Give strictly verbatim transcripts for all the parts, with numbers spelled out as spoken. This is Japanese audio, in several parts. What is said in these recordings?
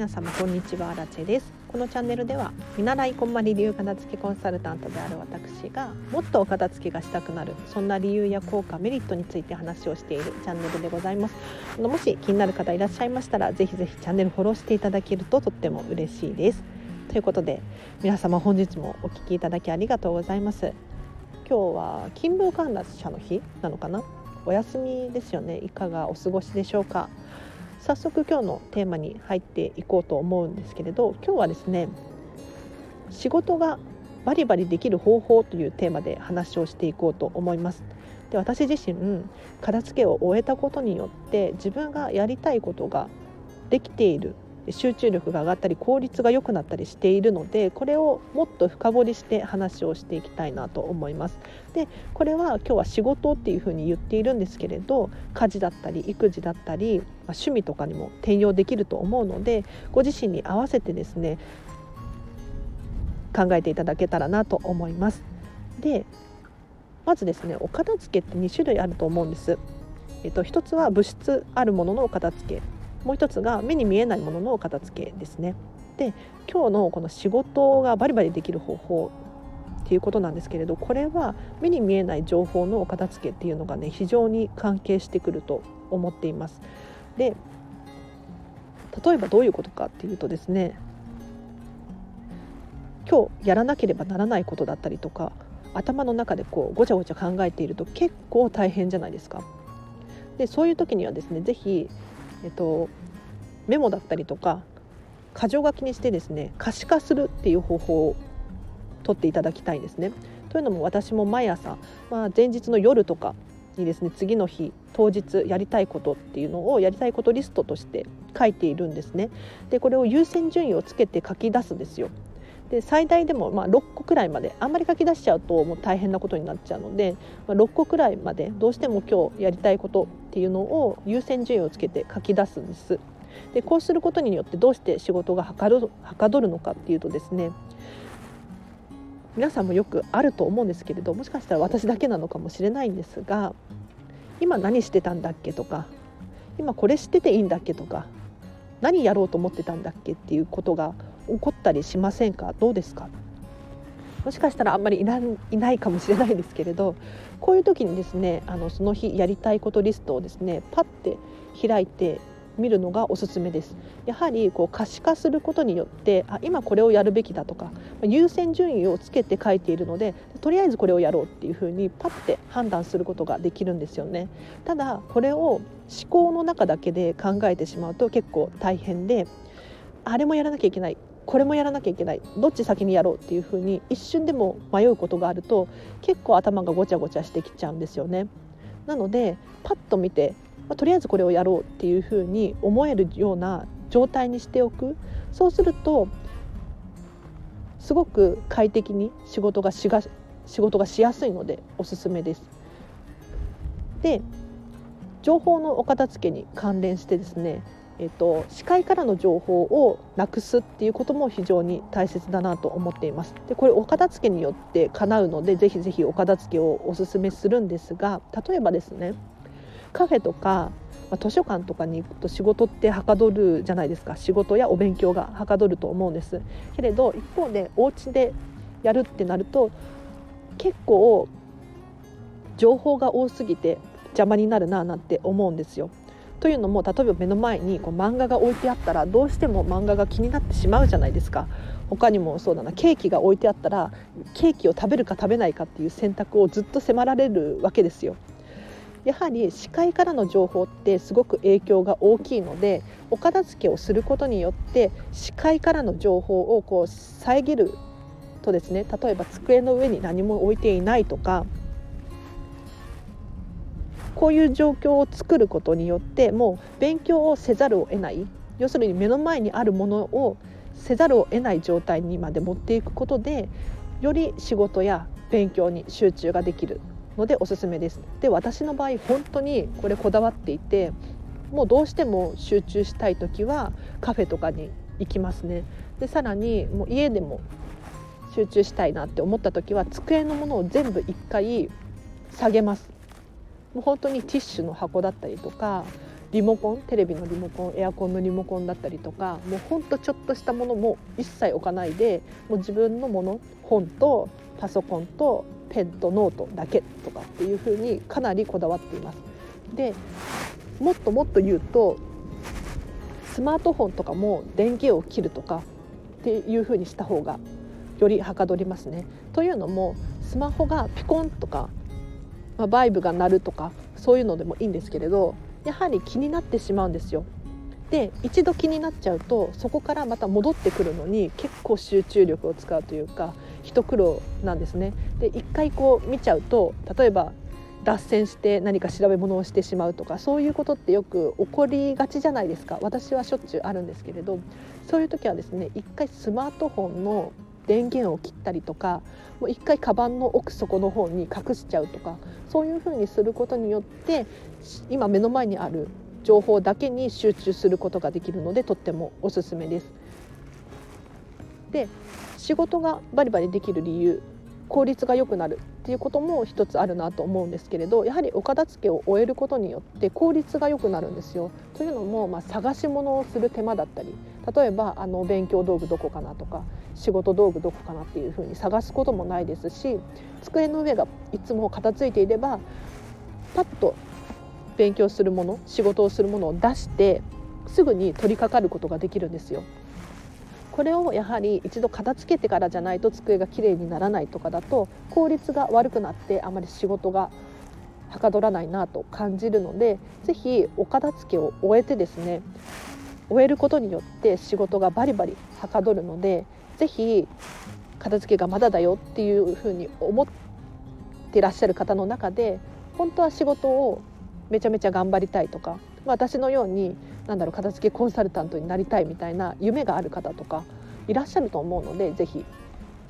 皆様こんにちは、アラチェです。このチャンネルでは見習いこんまり流片付けコンサルタントである私がもっとお片付けがしたくなる、そんな理由や効果、メリットについて話をしているチャンネルでございます。もし気になる方いらっしゃいましたら、ぜひぜひチャンネルフォローしていただけるととっても嬉しいです。ということで皆様本日もお聞きいただきありがとうございます。今日は勤労感謝の日なのかな、お休みですよね。いかがお過ごしでしょうか。早速今日のテーマに入っていこうと思うんですけれど、今日はですね、仕事がバリバリできる方法というテーマで話をしていこうと思います。で、私自身片付けを終えたことによって自分がやりたいことができている、集中力が上がったり効率が良くなったりしているので、これをもっと深掘りして話をしていきたいなと思います。で、これは今日は仕事っていうふうに言っているんですけれど、家事だったり育児だったり、まあ、趣味とかにも転用できると思うので、ご自身に合わせてですね考えていただけたらなと思います。で、まずですね、お片付けってに種類あると思うんです。えっと、ひとつは物質あるもののお片付け、もう一つが目に見えないものの片付けですね。で、今日のこの仕事がバリバリできる方法っていうことなんですけれど、これは目に見えない情報の片付けっていうのがね、非常に関係してくると思っています。で、例えばどういうことかっていうとですね、今日やらなければならないことだったりとか、頭の中でこうごちゃごちゃ考えていると結構大変じゃないですか。で、そういう時にはですね、ぜひえっと、メモだったりとか箇条書きにしてですね、可視化するっていう方法を取っていただきたいんですね。というのも私も毎朝、まあ、前日の夜とかにですね、次の日当日やりたいことっていうのをやりたいことリストとして書いているんですね。で、これを優先順位をつけて書き出すんですよ。で、最大でもまあろっこくらいまで、あんまり書き出しちゃうともう大変なことになっちゃうので、まあ、ろっこくらいまでどうしても今日やりたいことっていうのを優先順位をつけて書き出すんです。で、こうすることによってどうして仕事がはかど、はかどるのかっていうとですね、皆さんもよくあると思うんですけれど、もしかしたら私だけなのかもしれないんですが、今何してたんだっけとか、今これしてていいんだっけとか、何やろうと思ってたんだっけっていうことが起こったりしませんか。どうですか。もしかしたらあんまりいない、いないかもしれないですけれど、こういう時にですね、あのその日やりたいことリストをですねパッて開いてみるのがおすすめです。やはりこう可視化することによって、あ、今これをやるべきだとか優先順位をつけて書いているので、とりあえずこれをやろうっていうふうにパッて判断することができるんですよね。ただこれを思考の中だけで考えてしまうと結構大変で、あれもやらなきゃいけない、これもやらなきゃいけない、どっち先にやろうっていう風に一瞬でも迷うことがあると結構頭がごちゃごちゃしてきちゃうんですよね。なのでパッと見て、まあ、とりあえずこれをやろうっていう風に思えるような状態にしておく。そうするとすごく快適に仕事がしが仕事がしやすいのでおすすめです。で、情報のお片付けに関連してですね、えっと、視界からの情報をなくすっていうことも非常に大切だなと思っています。で、これお片付けによって叶うので、ぜひぜひお片付けをおすすめするんですが、例えばですね、カフェとか、まあ、図書館とかに行くと仕事ってはかどるじゃないですか。仕事やお勉強がはかどると思うんですけれど、一方でお家でやるってなると結構情報が多すぎて邪魔になるななんて思うんですよ。というのも、例えば目の前にこう漫画が置いてあったらどうしても漫画が気になってしまうじゃないですか。他にもそうだな、ケーキが置いてあったらケーキを食べるか食べないかっていう選択をずっと迫られるわけですよ。やはり視界からの情報ってすごく影響が大きいので、お片付けをすることによって視界からの情報をこう遮るとですね、例えば机の上に何も置いていないとか、こういう状況を作ることによってもう勉強をせざるを得ない、要するに目の前にあるものをせざるを得ない状態にまで持っていくことで、より仕事や勉強に集中ができるのでおすすめです。で、私の場合本当にこれこだわっていて、もうどうしても集中したい時はカフェとかに行きますね。で、さらにもう家でも集中したいなって思った時は机のものを全部一回下げます。もう本当にティッシュの箱だったりとか、リモコン、テレビのリモコン、エアコンのリモコンだったりとか、もうほんとちょっとしたものも一切置かないで、もう自分のもの、本とパソコンとペンとノートだけとかっていう風にかなりこだわっています。でもっともっと言うと、スマートフォンとかも電源を切るとかっていう風にした方がよりはかどりますね。というのも、スマホがピコンとか、まあ、バイブが鳴るとかそういうのでもいいんですけれど、やはり気になってしまうんですよ。で一度気になっちゃうと、そこからまた戻ってくるのに結構集中力を使うというか、一苦労なんですね。で一回こう見ちゃうと、例えば脱線して何か調べ物をしてしまうとか、そういうことってよく起こりがちじゃないですか。私はしょっちゅうあるんですけれど、そういう時はですね、一回スマートフォンの電源を切ったりとか、もう一回カバンの奥底の方に隠しちゃうとか、そういう風にすることによって、今目の前にある情報だけに集中することができるので、とってもおすすめです。で仕事がバリバリできる理由、効率が良くなるっていうことも一つあるなと思うんですけれど、やはりお片付けを終えることによって効率が良くなるんですよ。というのも、まあ、探し物をする手間だったり、例えばあの勉強道具どこかなとか、仕事道具どこかなっていうふうに探すこともないですし、机の上がいつも片付いていれば、パッと勉強するもの、仕事をするものを出してすぐに取り掛かることができるんですよ。これをやはり一度片付けてからじゃないと机がきれいにならないとかだと、効率が悪くなってあまり仕事がはかどらないなと感じるので、ぜひお片付けを終えてですね、終えることによって仕事がバリバリはかどるので、ぜひ片付けがまだだよっていうふうに思ってらっしゃる方の中で、本当は仕事をめちゃめちゃ頑張りたいとか、私のようになんだろう片付けコンサルタントになりたいみたいな夢がある方とかいらっしゃると思うので、ぜひ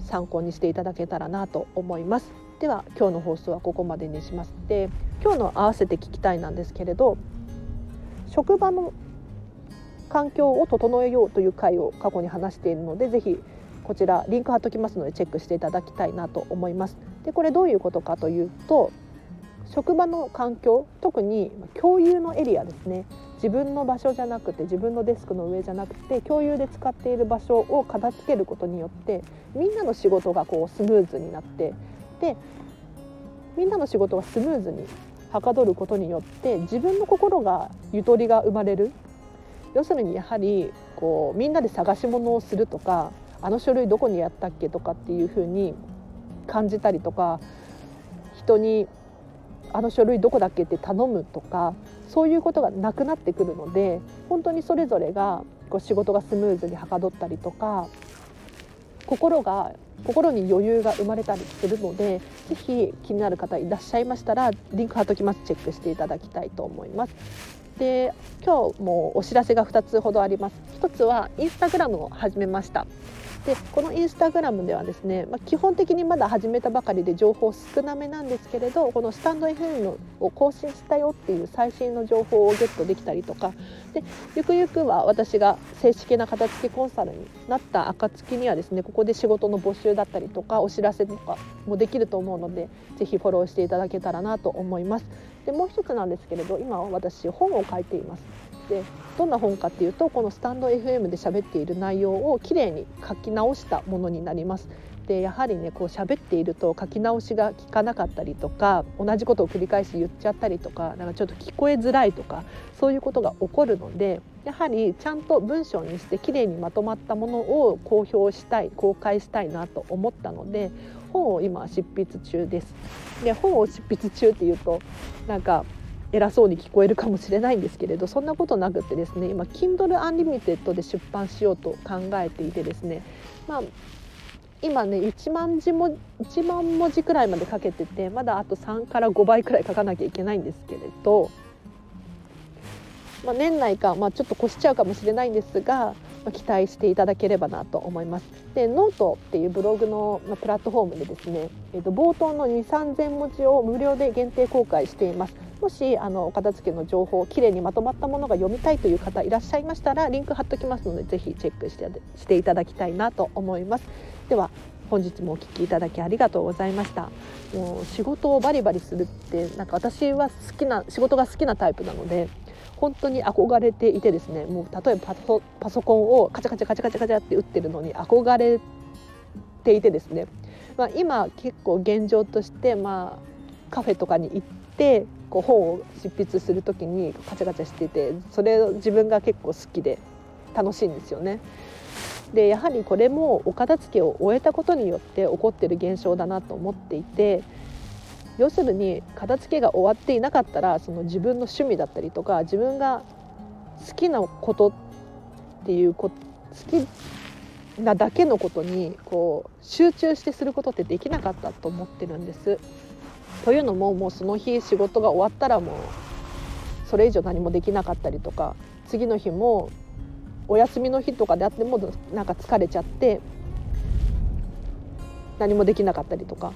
参考にしていただけたらなと思います。では今日の放送はここまでにします。で今日の合わせて聞きたいなんですけれど、職場の環境を整えようという回を過去に話しているので、ぜひこちらリンク貼っときますのでチェックしていただきたいなと思います。でこれどういうことかというと、職場の環境、特に共有のエリアですね、自分の場所じゃなくて、自分のデスクの上じゃなくて、共有で使っている場所を片付けることによって、みんなの仕事がこうスムーズになって、でみんなの仕事がスムーズにはかどることによって、自分の心がゆとりが生まれる。要するにやはりこうみんなで探し物をするとか、あの書類どこにやったっけとかっていうふうに感じたりとか、人にあの書類どこだっけって頼むとか、そういうことがなくなってくるので、本当にそれぞれがこう仕事がスムーズにはかどったりとか、心が心に余裕が生まれたりするので、ぜひ気になる方いらっしゃいましたらリンク貼っときます。チェックしていただきたいと思います。で今日もお知らせがふたつほどあります。ひとつはインスタグラムを始めました。でこのインスタグラムではですね、まあ、基本的にまだ始めたばかりで情報少なめなんですけれど、このスタンド エフエム を更新したよっていう最新の情報をゲットできたりとかで、ゆくゆくは私が正式な片付けコンサルになった暁にはですね、ここで仕事の募集だったりとかお知らせとかもできると思うので、ぜひフォローしていただけたらなと思います。でもう一つなんですけれど、今は私本を書いています。でどんな本かっていうと、このスタンド エフエム で喋っている内容をきれいに書き直したものになります。でやはりね、こう喋っていると書き直しが効かなかったりとか、同じことを繰り返し言っちゃったりとか、なんかちょっと聞こえづらいとか、そういうことが起こるので、やはりちゃんと文章にしてきれいにまとまったものを公表したい、公開したいなと思ったので、本を今執筆中です。で本を執筆中っていうとなんか偉そうに聞こえるかもしれないんですけれど、そんなことなくてですね、今 Kindle Unlimited で出版しようと考えていてですね、まあ、今ねいちまんじもいちまんもじくらいまで書けてて、まだあとさんからごばいくらい書かなきゃいけないんですけれど、まあ、年内か、まあ、ちょっと越しちゃうかもしれないんですが、まあ、期待していただければなと思います。でノートっていうブログの、まあ、プラットフォームでですね、えーと、冒頭のにせんさんぜんもじを無料で限定公開しています。もしあのお片付けの情報をきれいにまとまったものが読みたいという方いらっしゃいましたら、リンク貼っときますので、ぜひチェックして、していただきたいなと思います。では本日もお聞きいただきありがとうございました。もう仕事をバリバリするって、なんか私は好きな仕事が好きなタイプなので、本当に憧れていてですね、もう例えばパソ、パソコンをカチャカチャカチャカチャカチャって打ってるのに憧れていてですね、まあ、今結構現状として、まあ、カフェとかに行ってこう本を執筆するときにカチャカチャしてて、それを自分が結構好きで楽しいんですよね。でやはりこれもお片付けを終えたことによって起こっている現象だなと思っていて、要するに片付けが終わっていなかったら、その自分の趣味だったりとか自分が好きなことっていうこ好きなだけのことにこう集中してすることってできなかったと思ってるんです。というのも、もうその日仕事が終わったらもうそれ以上何もできなかったりとか、次の日もお休みの日とかであってもなんか疲れちゃって何もできなかったりとか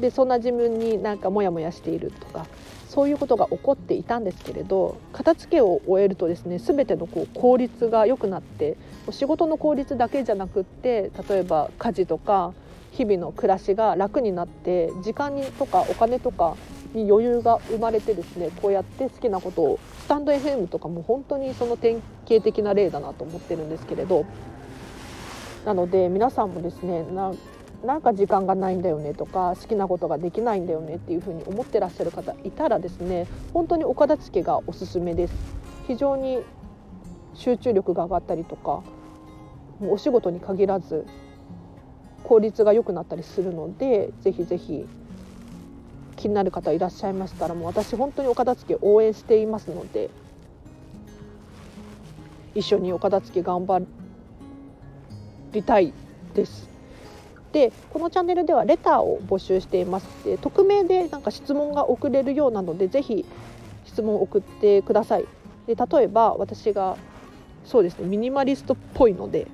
で、そんな自分になんかモヤモヤしているとか、そういうことが起こっていたんですけれど、片付けを終えるとですね、全てのこう効率が良くなって、仕事の効率だけじゃなくって、例えば家事とか日々の暮らしが楽になって、時間にとかお金とかに余裕が生まれてですね、こうやって好きなことを、スタンド エフエム とかも本当にその典型的な例だなと思ってるんですけれど、なので皆さんもですね、ななんか時間がないんだよねとか、好きなことができないんだよねっていうふうに思ってらっしゃる方いたらですね、本当にお片付けがおすすめです。非常に集中力が上がったりとか、お仕事に限らず効率が良くなったりするので、ぜひぜひ気になる方いらっしゃいましたら、もう私本当にお片付け応援していますので、一緒にお片付け頑張りたいです。でこのチャンネルではレターを募集しています。で匿名でなんか質問が送れるようなので、ぜひ質問を送ってください。で例えば私がそうですね、ミニマリストっぽいので、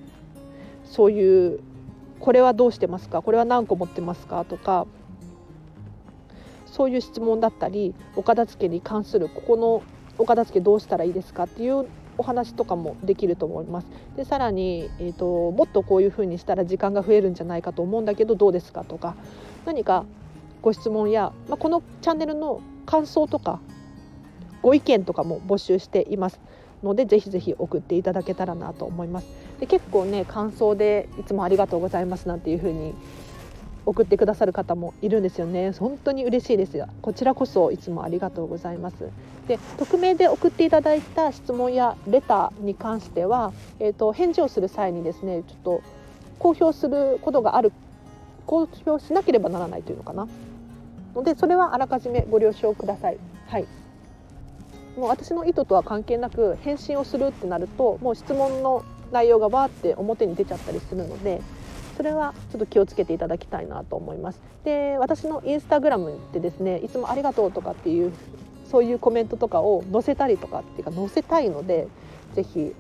そういうこれはどうしてますか、これは何個持ってますかとか、そういう質問だったり、お片付けに関するここのお片付けどうしたらいいですかっていうお話とかもできると思います。でさらに、えーと、もっとこういうふうにしたら時間が増えるんじゃないかと思うんだけどどうですかとか、何かご質問や、まあ、このチャンネルの感想とかご意見とかも募集していますので、ぜひぜひ送っていただけたらなと思います。で結構ね、感想でいつもありがとうございますなんていうふうに送ってくださる方もいるんですよね。本当に嬉しいですよ。こちらこそいつもありがとうございます。で匿名で送っていただいた質問やレターに関しては、えーと、返事をする際にですね、ちょっと公表することがある、公表しなければならないというのかな、のでそれはあらかじめご了承ください。はい、もう私の意図とは関係なく返信をするってなると、もう質問の内容がわーって表に出ちゃったりするので、それはちょっと気をつけていただきたいなと思います。で、私のインスタグラムでですね、いつもありがとうとかっていうそういうコメントとかを載せたりとかっていうか載せたいので、ぜひ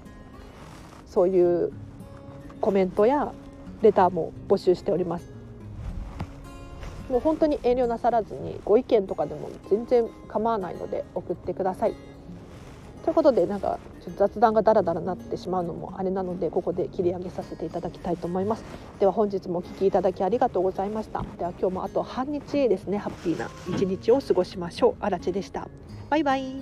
そういうコメントやレターも募集しております。もう本当に遠慮なさらずに、ご意見とかでも全然構わないので送ってください。ということで、なんかちょっと雑談がダラダラになってしまうのもあれなので、ここで切り上げさせていただきたいと思います。では本日もお聞きいただきありがとうございました。では今日もあと半日ですね、ハッピーな一日を過ごしましょう。あらちでした。バイバイ。